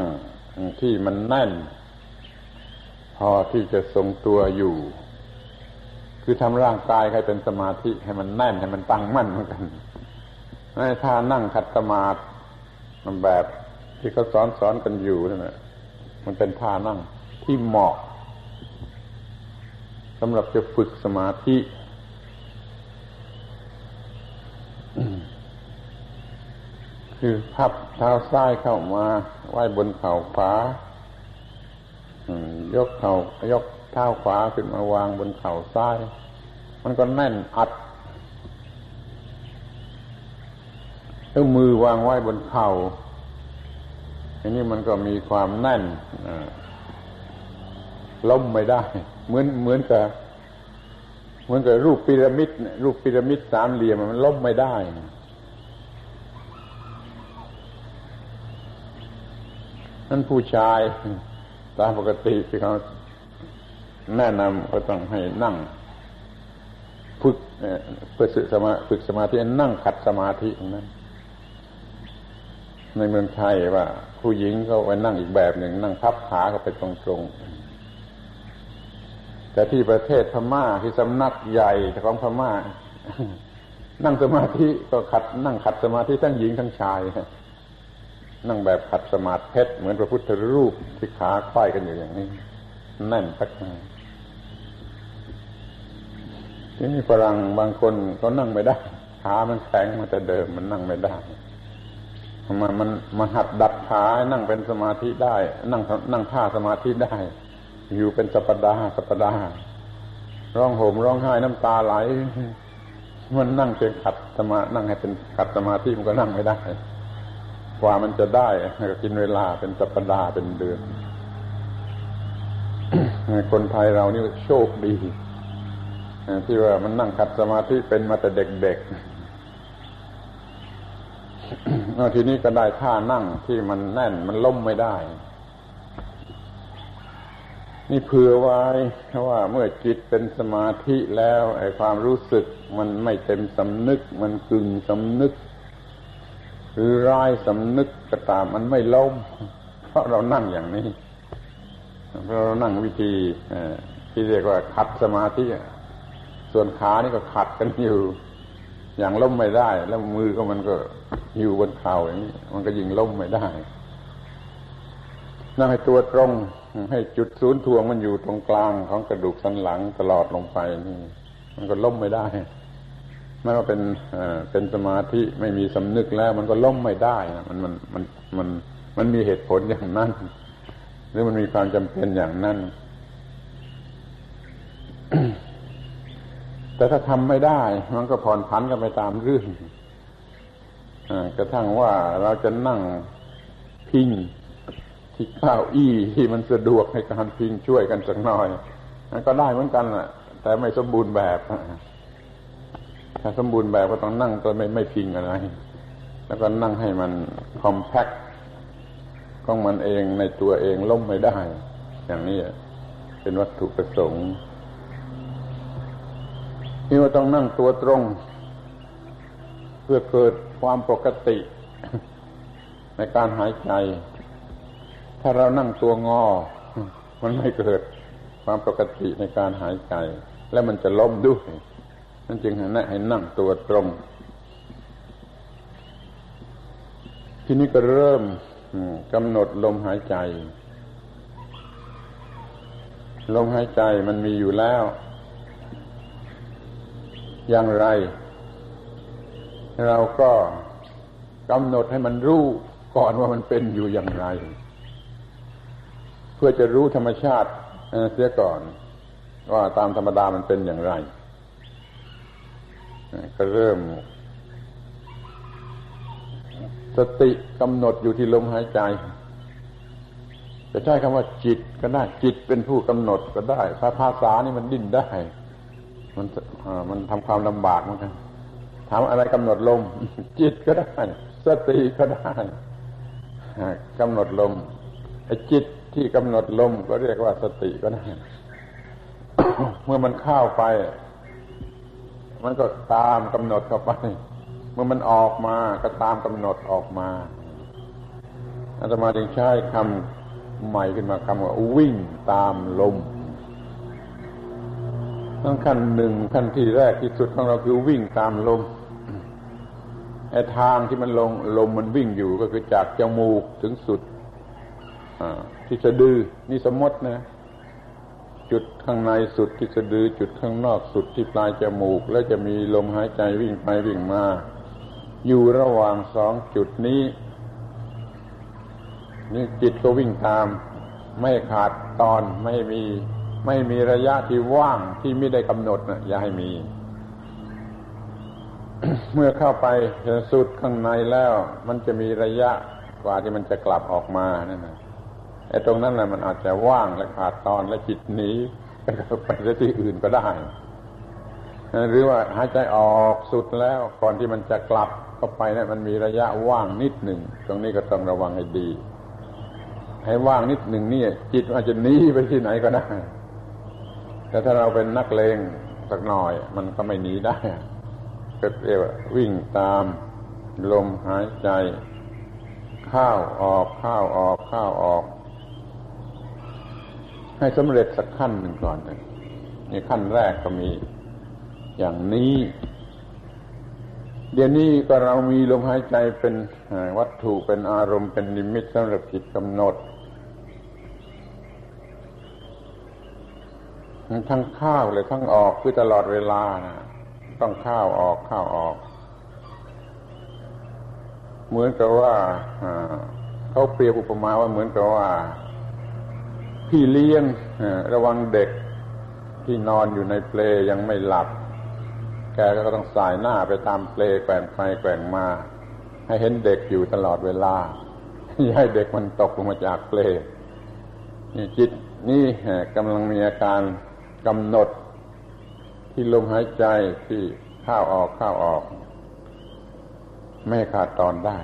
ที่มันแน่นพอที่จะทรงตัวอยู่คือทำร่างกายให้เป็นสมาธิให้มันแน่นให้มันตั้งมั่นเหมือนกันถ้านั่งขัดสมาธิมันแบบที่เขาสอนกันอยู่นั่นแหละมันเป็นท่านั่งที่เหมาะสำหรับจะฝึกสมาธิ คือพับเท้าซ้ายเข้ามาไว้บนเข่าขวายกเท้าขวาขึ้นมาวางบนเข่าซ้ายมันก็แน่นอัดแล้วมือวางไว้บนเข่าอันนี้มันก็มีความแน่นล้มไม่ได้เหมือนกับรูปพีระมิดสามเหลี่ยมมันล้มไม่ได้นั่นผู้ชายตามปกติที่เขาแนะนำก็ต้องให้นั่งฝึกสมาธินั่งขัดสมาธินั้นในเมืองไทยว่าผู้หญิงเขาไปนั่งอีกแบบหนึ่งนั่งพับขาเขาไปตรงๆแต่ที่ประเทศพม่าที่สำนักใหญ่ของพม่านั่งสมาธิก็นั่งขัดสมาธิทั้งหญิงทั้งชายนั่งแบบขัดสมาธิเพชรเหมือนพระพุทธรูปที่ขาไขว้กันอยู่อย่างนี้นั่นพักมาที่นี่ฝรั่งบางคนเขานั่งไม่ได้ขามันแข็งมาแต่เดิมมันนั่งไม่ได้มันหัดดัดขานั่งเป็นสมาธิได้นั่งท่าสมาธิได้อยู่เป็นสัปดาห์ร้องโหมร้องไห้น้ำตาไหลมันนั่งเพียงขัดสมานั่งให้เป็นขัดสมาธิมันก็นั่งไม่ได้กว่ามันจะได้ก็กินเวลาเป็นสัปดาห์เป็นเดือน คนไทยเรานี่โชคดีที่ว่ามันนั่งขัดสมาธิเป็นมาแต่เด็กๆ ทีนี้ก็ได้ท่านั่งที่มันแน่นมันล้มไม่ได้นี่เผื่อไว้ว่าเมื่อจิตเป็นสมาธิแล้วไอ้ความรู้สึกมันไม่เต็มสำนึกมันกึ่งสำนึกหรือร้ายสำนึกก็ตามมันไม่ล้มเพราะเรานั่งอย่างนี้เพราะเรานั่งวิธีที่เรียกว่าขัดสมาธิส่วนขานี่ก็ขัดกันอยู่อย่างล้มไม่ได้แล้วมือก็มันก็อยู่บนเข่าอย่างนี้มันก็ยิงล้มไม่ได้นั่งให้ตัวตรงให้จุดศูนย์ถ่วงมันอยู่ตรงกลางของกระดูกสันหลังตลอดลงไปนี่มันก็ล้มไม่ได้ไม่ว่าเป็นสมาธิไม่มีสำนึกแล้วมันก็ล้มไม่ได้นะมันมีเหตุผลอย่างนั้นหรือมันมีความจำเป็นอย่างนั้น แต่ถ้าทำไม่ได้มันก็ผ่อนผันกันไปตามเรื่องกระทั่งว่าเราจะนั่งพิงที่เก้าอี้ที่มันสะดวกให้การพิงช่วยกันสักหน่อยมันก็ได้เหมือนกันแหละแต่ไม่สมบูรณ์แบบถ้าสมบูรณ์แบบก็ต้องนั่งก็ไม่พิงอะไรแล้วก็นั่งให้มันคอมแพคของมันเองในตัวเองล้มไม่ได้อย่างนี้เป็นวัตถุประสงค์ที่ว่าต้องนั่งตัวตรงเพื่อเกิดความปกติในการหายใจถ้าเรานั่งตัวงอมันไม่เกิดความปกติในการหายใจและมันจะล้มด้วยนั่นจึงให้นั่งตัวตรงทีนี้ก็เริ่มกำหนดลมหายใจลมหายใจมันมีอยู่แล้วอย่างไรเราก็กำหนดให้มันรู้ก่อนว่ามันเป็นอยู่อย่างไรเพื่อจะรู้ธรรมชาติเสียก่อนว่าตามธรรมดามันเป็นอย่างไรก็เริ่มสติกำหนดอยู่ที่ลมหายใจจะใช้คำว่าจิตก็ได้จิตเป็นผู้กำหนดก็ได้ภาษานี่มันดิ้นได้มันทำความลำบากเหมือนกันถามอะไรกำหนดลมจิตก็ได้สติก็ได้กำหนดลมไอ้จิตที่กำหนดลมก็เรียกว่าสติก็ได้ เมื่อมันเข้าไปมันก็ตามกำหนดเข้าไปเมื่อมันออกมาก็ตามกำหนดออกมาอาตมาจึงใช้คำใหม่ขึ้นมาคำว่าวิ่งตามลมทั้งขั้นหนึ่งขั้นที่แรกที่สุดของเราคือวิ่งตามลมไอ้ทางที่มันลงลมมันวิ่งอยู่ก็คือจากจมูกถึงสุดที่สะดือนี่สมมตินะจุดข้างในสุดที่สะดือจุดข้างนอกสุดที่ปลายจมูกแล้วจะมีลมหายใจวิ่งไปวิ่งมา อยู่ระหว่างสองจุดนี้นี่จิตก็วิ่งตามไม่ขาดตอนไม่มีระยะที่ว่างที่ไม่ได้กำหนดนะอย่าให้มี เมื่อเข้าไปสุดข้างในแล้วมันจะมีระยะกว่าที่มันจะกลับออกมานั่นนะไอ้ตรงนั้นนะมันอาจจะว่างและขาดตอนและจิตหนีไปที่อื่นก็ได้หรือว่าหายใจออกสุดแล้วก่อนที่มันจะกลับเข้าไปเนี่ยมันมีระยะว่างนิดหนึ่งตรงนี้ก็ต้องระวังให้ดีให้ว่างนิดหนึ่งนี่จิตอาจจะหนีไปที่ไหนก็ได้แต่ถ้าเราเป็นนักเลงสักหน่อยมันก็ไม่หนีได้ก็เรียกว่าวิ่งตามลมหายใจเข้าออกเข้าออกเข้าออกให้สำเร็จสักขั้นหนึ่งก่อนนี่ขั้นแรกก็มีอย่างนี้เดี๋ยวนี้ก็เรามีลมหายใจเป็นวัตถุเป็นอารมณ์เป็นนิมิตสำหรับจิตกำหนดทั้งเข้าเลยทั้งออกคือตลอดเวลานะต้องเข้าออกเข้าออกเหมือนกับว่าเขาเปรียบอุปมาว่าเหมือนกับว่าพี่เลี้ยงระวังเด็กที่นอนอยู่ในเปลยังไม่หลับแกก็ต้องสายหน้าไปตามเปลแกว่งไปแกว่งมาให้เห็นเด็กอยู่ตลอดเวลาอย่าให้เด็กมันตกลงมาจากเปลนี่จิตนี่กำลังมีอาการกำหนดที่ลมหายใจที่เข้าออกเข้าออกไม่ขาดตอนได้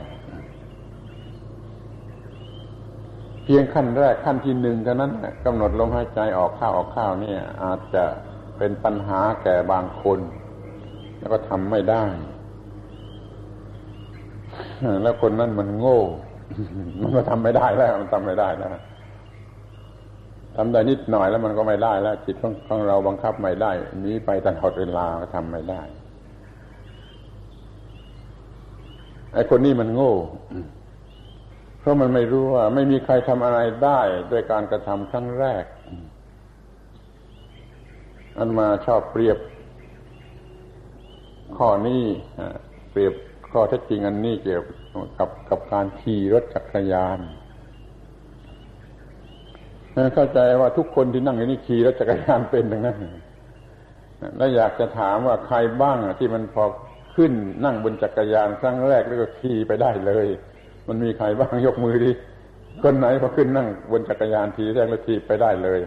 เพียงขั้นแรกขั้นที่หนึ่งเท่านั้นกำหนดลมหายใจออกเข้าออกเข้าเนี่ยอาจจะเป็นปัญหาแก่บางคนแล้วก็ทำไม่ได้แล้วคนนั้นมันโง่มันก็ทำไม่ได้แล้วมันทำไม่ได้แล้วทำได้นิดหน่อยแล้วมันก็ไม่ได้แล้วจิตของเราบังคับไม่ได้นี้ไปตลอดเวลาก็ทำไม่ได้ไอ้คนนี้มันโง่เพราะมันไม่รู้ว่าไม่มีใครทำอะไรได้ด้วยการกระทำครั้งแรกอันมาชอบเปรียบข้อนี้เปรียบข้อเท็จจริงอันนี้เกี่ยวกับการขี่รถจักรยานเข้าใจว่าทุกคนที่นั่งอยู่นี่ขี่รถจักรยานเป็นทั้งนั้นแล้วอยากจะถามว่าใครบ้างที่มันพอขึ้นนั่งบนจักรยานครั้งแรกแล้วก็ขี่ไปได้เลยมันมีใครบ้างยกมือดิคนไหนพอขึ้นนั่งบนจักรยานทีแรกแล้วขี่ไปได้เลย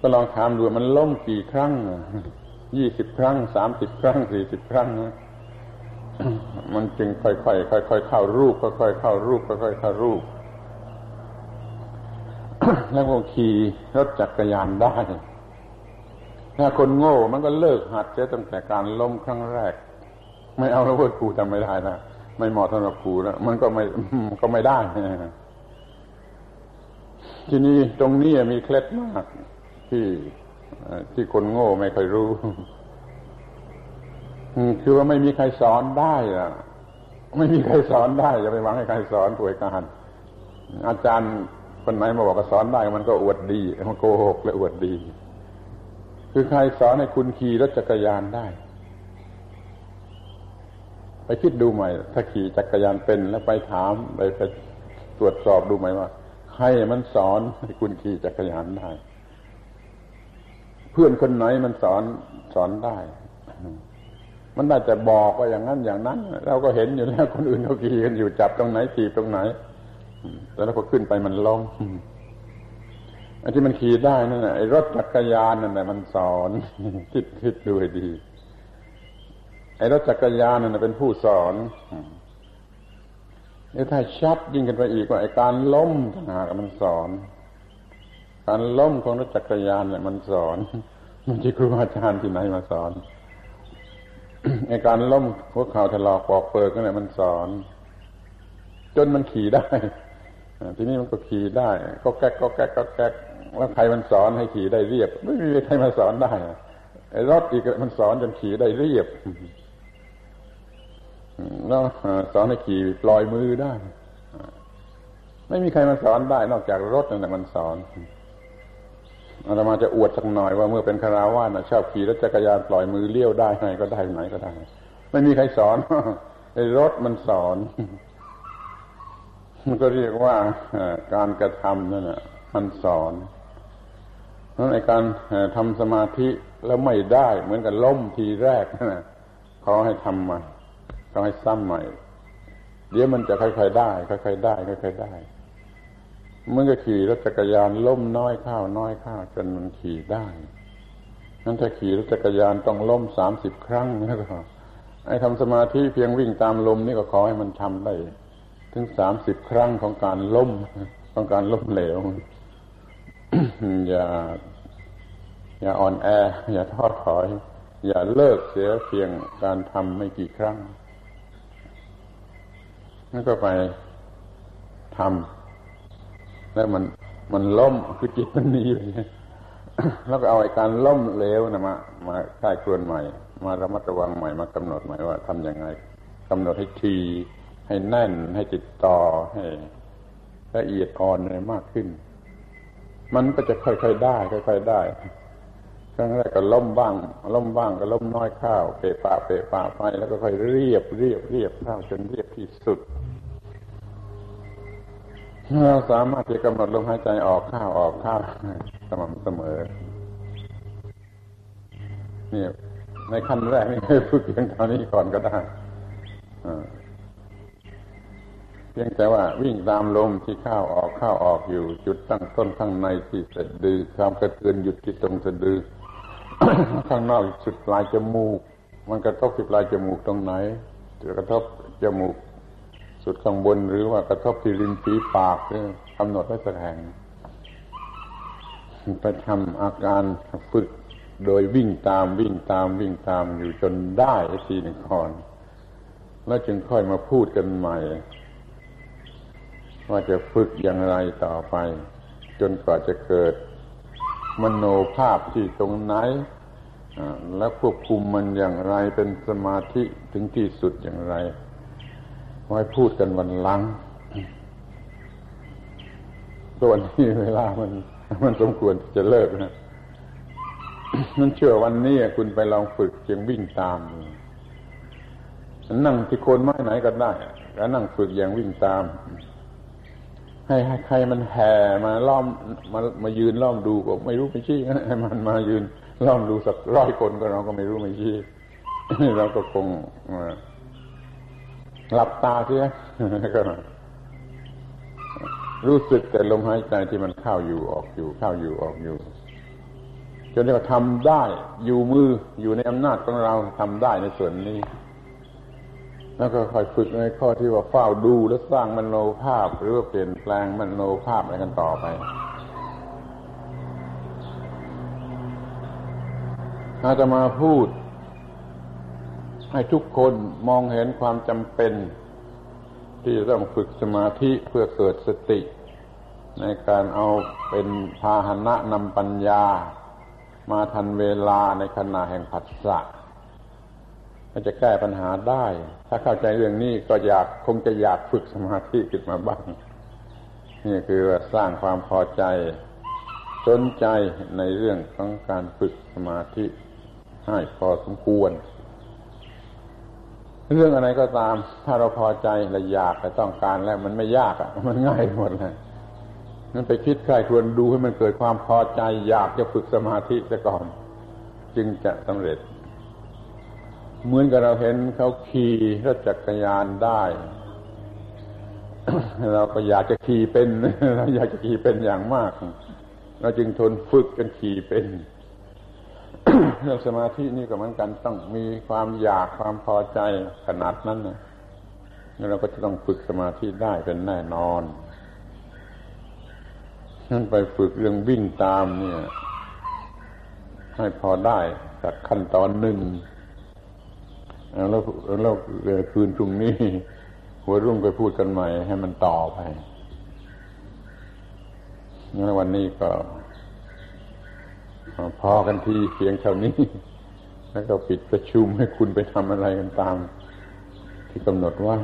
ก็ลองถามดูมันล้มกี่ครั้ง20 ครั้ง30 ครั้ง40 ครั้งนะ มันจึงค่อยๆค่อยๆเข้ารูปค่อยๆเข้ารูปค่อยๆเข้ารูป แล้วก็ขี่รถจักรยานได้ถ้าคนโง่มันก็เลิกหัดเสียตั้งแต่การล้มครั้งแรกไม่เอาแล้วเว้ยกูทำไม่ได้นะไม่เหมาะสำหรับกูแล้วมันก็ไม่ได้ทีนี้ตรงนี้มีเคล็ดมากที่คนโง่ไม่ค่อยรู้คือว่าไม่มีใครสอนได้อะไม่มีใครสอนได้อย่าไปหวังให้ใครสอนตัวการอาจารย์คนไหนมาบอกว่าสอนได้มันก็อวดดีมันโกหกและอวดดีคือใครสอนให้คุณขี่รถจักรยานได้ไปคิดดูใหม่ถ้าขี่จักรยานเป็นแล้วไปถามไปตรวจสอบดูใหม่ว่าใครมันสอนให้คุณขี่จักรยานได้เพื่อนคนไหนมันสอนได้มันได้แต่บอกว่าอย่างนั้นอย่างนั้นเราก็เห็นอยู่แล้วคนอื่นเขาขี่กันอยู่จับตรงไหนถีบตรงไหนแล้วพอขึ้นไปมันล้มไอ้ที่มันขี่ได้นั่นแหละไอ้รถจักรยานนั่นแหละมันสอนคิดดูให้ดีไอ้รถจักรยานนั่นเป็นผู้สอนแล้วถ้าชัดยิ่งกันไปอีกว่าไอ้การล้มต่างหากมันสอนการล้มของรถจักรยานเนี่ยมันสอนมันที่ครูอาจารย์ที่ไหนมาสอนไอ้การล้มหัวเข่าถลอกปอกเปิกนั่นแหละมันสอนจนมันขี่ได้ทีนี้มันก็ขี่ได้ก็แก๊กก็แก๊กก็แก๊กแล้วใครมันสอนให้ขี่ได้เรียบไม่มีใครมาสอนได้ไอ้รถอีกมันสอนจนขี่ได้เรียบแล้วสอนให้ขี่ปล่อยมือได้ไม่มีใครมาสอนได้นอกจากรถนั่นแหละมันสอน อาตมาจะอวดสักหน่อยว่าเมื่อเป็นคฤหัสถ์น่ะชอบขี่รถจักรยานปล่อยมือเลี้ยวได้ไหนก็ได้ไหนก็ได้ไม่มีใครสอนไอ้รถมันสอนมันก็เรียกว่าการกระทำนั่นน่ะมันสอนเพราะในการทำสมาธิแล้วไม่ได้เหมือนกับล้มทีแรกนะขอให้ทำใหม่ขอให้ซ้ำใหม่เดี๋ยวมันจะค่อยๆได้ค่อยๆได้ค่อยๆได้มันก็ขี่รถจักรยานล้มน้อยข้าวน้อยข้าวจนมันขี่ได้นั่นถ้าขี่รถจักรยานต้องล้ม30 ครั้งแล้วก็ไอ้ทำสมาธิเพียงวิ่งตามลมนี่ก็ขอให้มันทำได้ถึง30 ครั้งของการล้มของการล้มเหลว อย่าอ่อนแออย่าท้อถอยอย่าเลิกเสียเพียงการทำไม่กี่ครั้งนั่นก็ไปทำแล้วมันล้มคือจิตมันหนีไป แล้วก็เอาไอ้การล้มเหลวนะมาใช้กลวนใหม่มาระมัดระวังใหม่มากำหนดใหม่ว่าทำยังไงกำหนดให้ทีให้แน่นให้ติดต่อให้ละเอียดอ่อนอะไรมากขึ้นมันก็จะค่อยๆได้ค่อยๆได้ครั้งแรกก็ล้มบ้างล้มบ้างก็ล้มน้อยข้าวเปะปะเปะปะไปแล้วก็ค่อยเรียบข้าวจนเรียบที่สุดเราสามารถจะกำหนดลมหายใจออกข้าวออกข้าวสม่ำเสมอเนี่ยในขั้นแรกนี่ฝึกเพียงเท่านี้ก่อนก็ได้เพียงแต่ว่าวิ่งตามลมที่เข้าออกเข้าออกอยู่จุดตั้งต้นข้างในที่สะดือความกระเทือนหยุดที่ตรงสะดือ ข้างนอกจุดปลายจมูกมันกระทบที่ปลายจมูกตรงไหนกระทบจมูกสุดข้างบนหรือว่ากระทบที่ริมฝีปากกำหนดไว้สักแห่งไปทำอาการฝึกโดยวิ่งตามอยู่จนได้ทีหนึ่งก่อนแล้วจึงค่อยมาพูดกันใหม่ว่าจะฝึกอย่างไรต่อไปจนกว่าจะเกิดมโนภาพที่ตรงไหนและควบคุมมันอย่างไรเป็นสมาธิถึงที่สุดอย่างไรไว้พูดกันวันหลังส่วนที่เวลามันสมควรจะเลิกนะนั่นเชื่อวันนี้คุณไปลองฝึกเพียงวิ่งตามนั่งที่โคนไม้ไหนก็ได้แล้วนั่งฝึกอย่างวิ่งตามให้ใครมันแห่มาล้อมมายืนล้อมดูก็ไม่รู้ไม่ชี้ให้มันมายืนล้อมดูสัก100 คนก็เราก็ไม่รู้ไม่ชี้เราก็คงหลับตาเสียก็รู้สึกแต่ลมหายใจที่มันเข้าอยู่ออกอยู่เข้าอยู่ออกอยู่จนที่เราทำได้อยู่มืออยู่ในอำนาจของเราทำได้ในส่วนนี้แล้วก็คอยฝึกในข้อที่ว่าเฝ้าดูและสร้างมโนภาพหรือว่าเปลี่ยนแปลงมโนภาพอะไรกันต่อไปอาตมาพูดให้ทุกคนมองเห็นความจำเป็นที่ต้องฝึกสมาธิเพื่อเกิดสติในการเอาเป็นพาหนะนำปัญญามาทันเวลาในขณะแห่งผัสสะก็จะแก้ปัญหาได้ถ้าเข้าใจเรื่องนี้ก็คงจะอยากฝึกสมาธิขึ้นมาบ้างนี่คือว่าสร้างความพอใจสนใจในเรื่องของการฝึกสมาธิให้พอสมควรเรื่องอะไรก็ตามถ้าเราพอใจและอยากและต้องการแล้วมันไม่ยากอ่ะมันง่ายหมดเลยนั่นไปคิดใคร่ควรดูให้มันเกิดความพอใจอยากจะฝึกสมาธิซะก่อนจึงจะสำเร็จเหมือนกับเราเห็นเขาขี่รถจักรยานได้ เราก็อยากจะขี่เป็น เราอยากจะขี่เป็นอย่างมากเราจึงทนฝึกกันขี่เป็น เรื่องสมาธินี่ก็เหมือนกันต้องมีความอยากความพอใจขนาดนั้นนะเราก็จะต้องฝึกสมาธิได้เป็นแน่นอนนั่นไปฝึกเรื่องวิ่งตามเนี่ยให้พอได้จากขั้นตอนหนึ่งแล้วคืนตรงนี้หัวรุ่งไปพูดกันใหม่ให้มันต่อไปงั้นวันนี้ก็พอกันที่เพียงเท่านี้แล้วก็ปิดประชุมให้คุณไปทำอะไรกันตามที่กำหนดไว้